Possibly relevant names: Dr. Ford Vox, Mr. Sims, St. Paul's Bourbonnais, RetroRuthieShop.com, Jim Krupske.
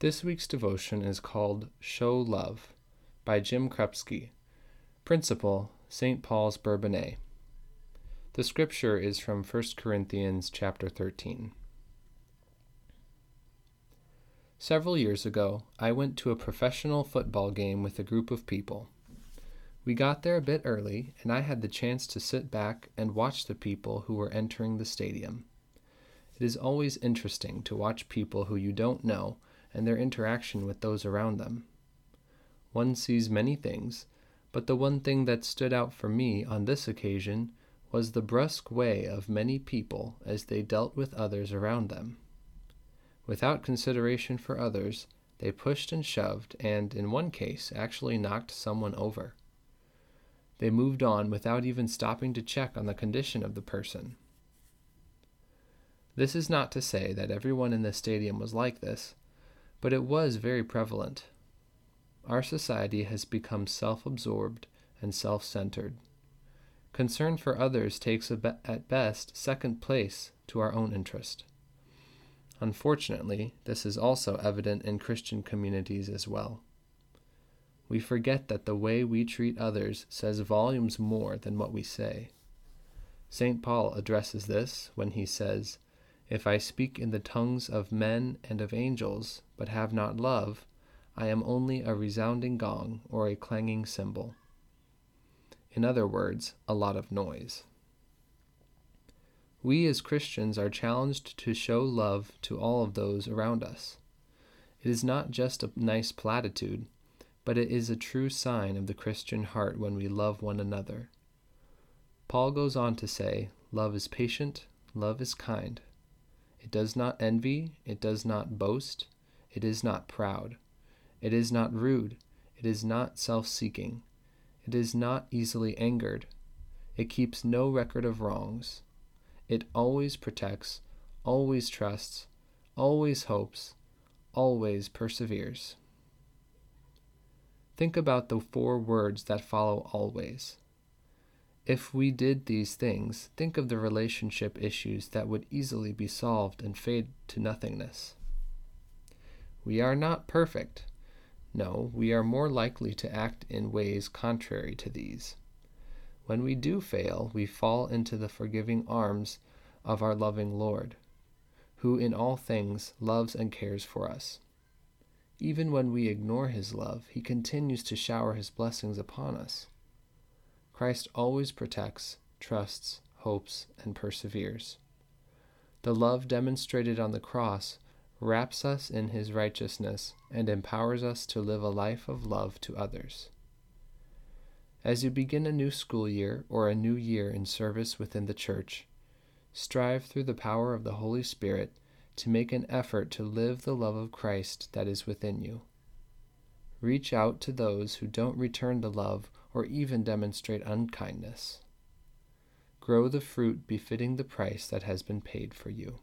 This week's devotion is called Show Love by Jim Krupske, Principal, St. Paul's Bourbonnais. The scripture is from 1 Corinthians chapter 13. Several years ago, I went to a professional football game with a group of people. We got there a bit early, and I had the chance to sit back and watch the people who were entering the stadium. It is always interesting to watch people who you don't know and their interaction with those around them. One sees many things, but the one thing that stood out for me on this occasion was the brusque way of many people as they dealt with others around them. Without consideration for others, they pushed and shoved and, in one case, actually knocked someone over. They moved on without even stopping to check on the condition of the person. This is not to say that everyone in the stadium was like this, but it was very prevalent. Our society has become self-absorbed and self-centered. Concern for others takes at best second place to our own interest. Unfortunately, this is also evident in Christian communities as well. We forget that the way we treat others says volumes more than what we say. St. Paul addresses this when he says, "If I speak in the tongues of men and of angels, but have not love, I am only a resounding gong or a clanging cymbal." In other words, a lot of noise. We as Christians are challenged to show love to all of those around us. It is not just a nice platitude, but it is a true sign of the Christian heart when we love one another. Paul goes on to say, "Love is patient, love is kind. It does not envy, it does not boast, it is not proud. It is not rude, it is not self-seeking. It is not easily angered. It keeps no record of wrongs. It always protects, always trusts, always hopes, always perseveres." Think about the four words that follow always. If we did these things, think of the relationship issues that would easily be solved and fade to nothingness. We are not perfect. No, we are more likely to act in ways contrary to these. When we do fail, we fall into the forgiving arms of our loving Lord, who in all things loves and cares for us. Even when we ignore his love, he continues to shower his blessings upon us. Christ always protects, trusts, hopes, and perseveres. The love demonstrated on the cross wraps us in his righteousness and empowers us to live a life of love to others. As you begin a new school year or a new year in service within the church, strive through the power of the Holy Spirit to make an effort to live the love of Christ that is within you. Reach out to those who don't return the love or even demonstrate unkindness. Grow the fruit befitting the price that has been paid for you.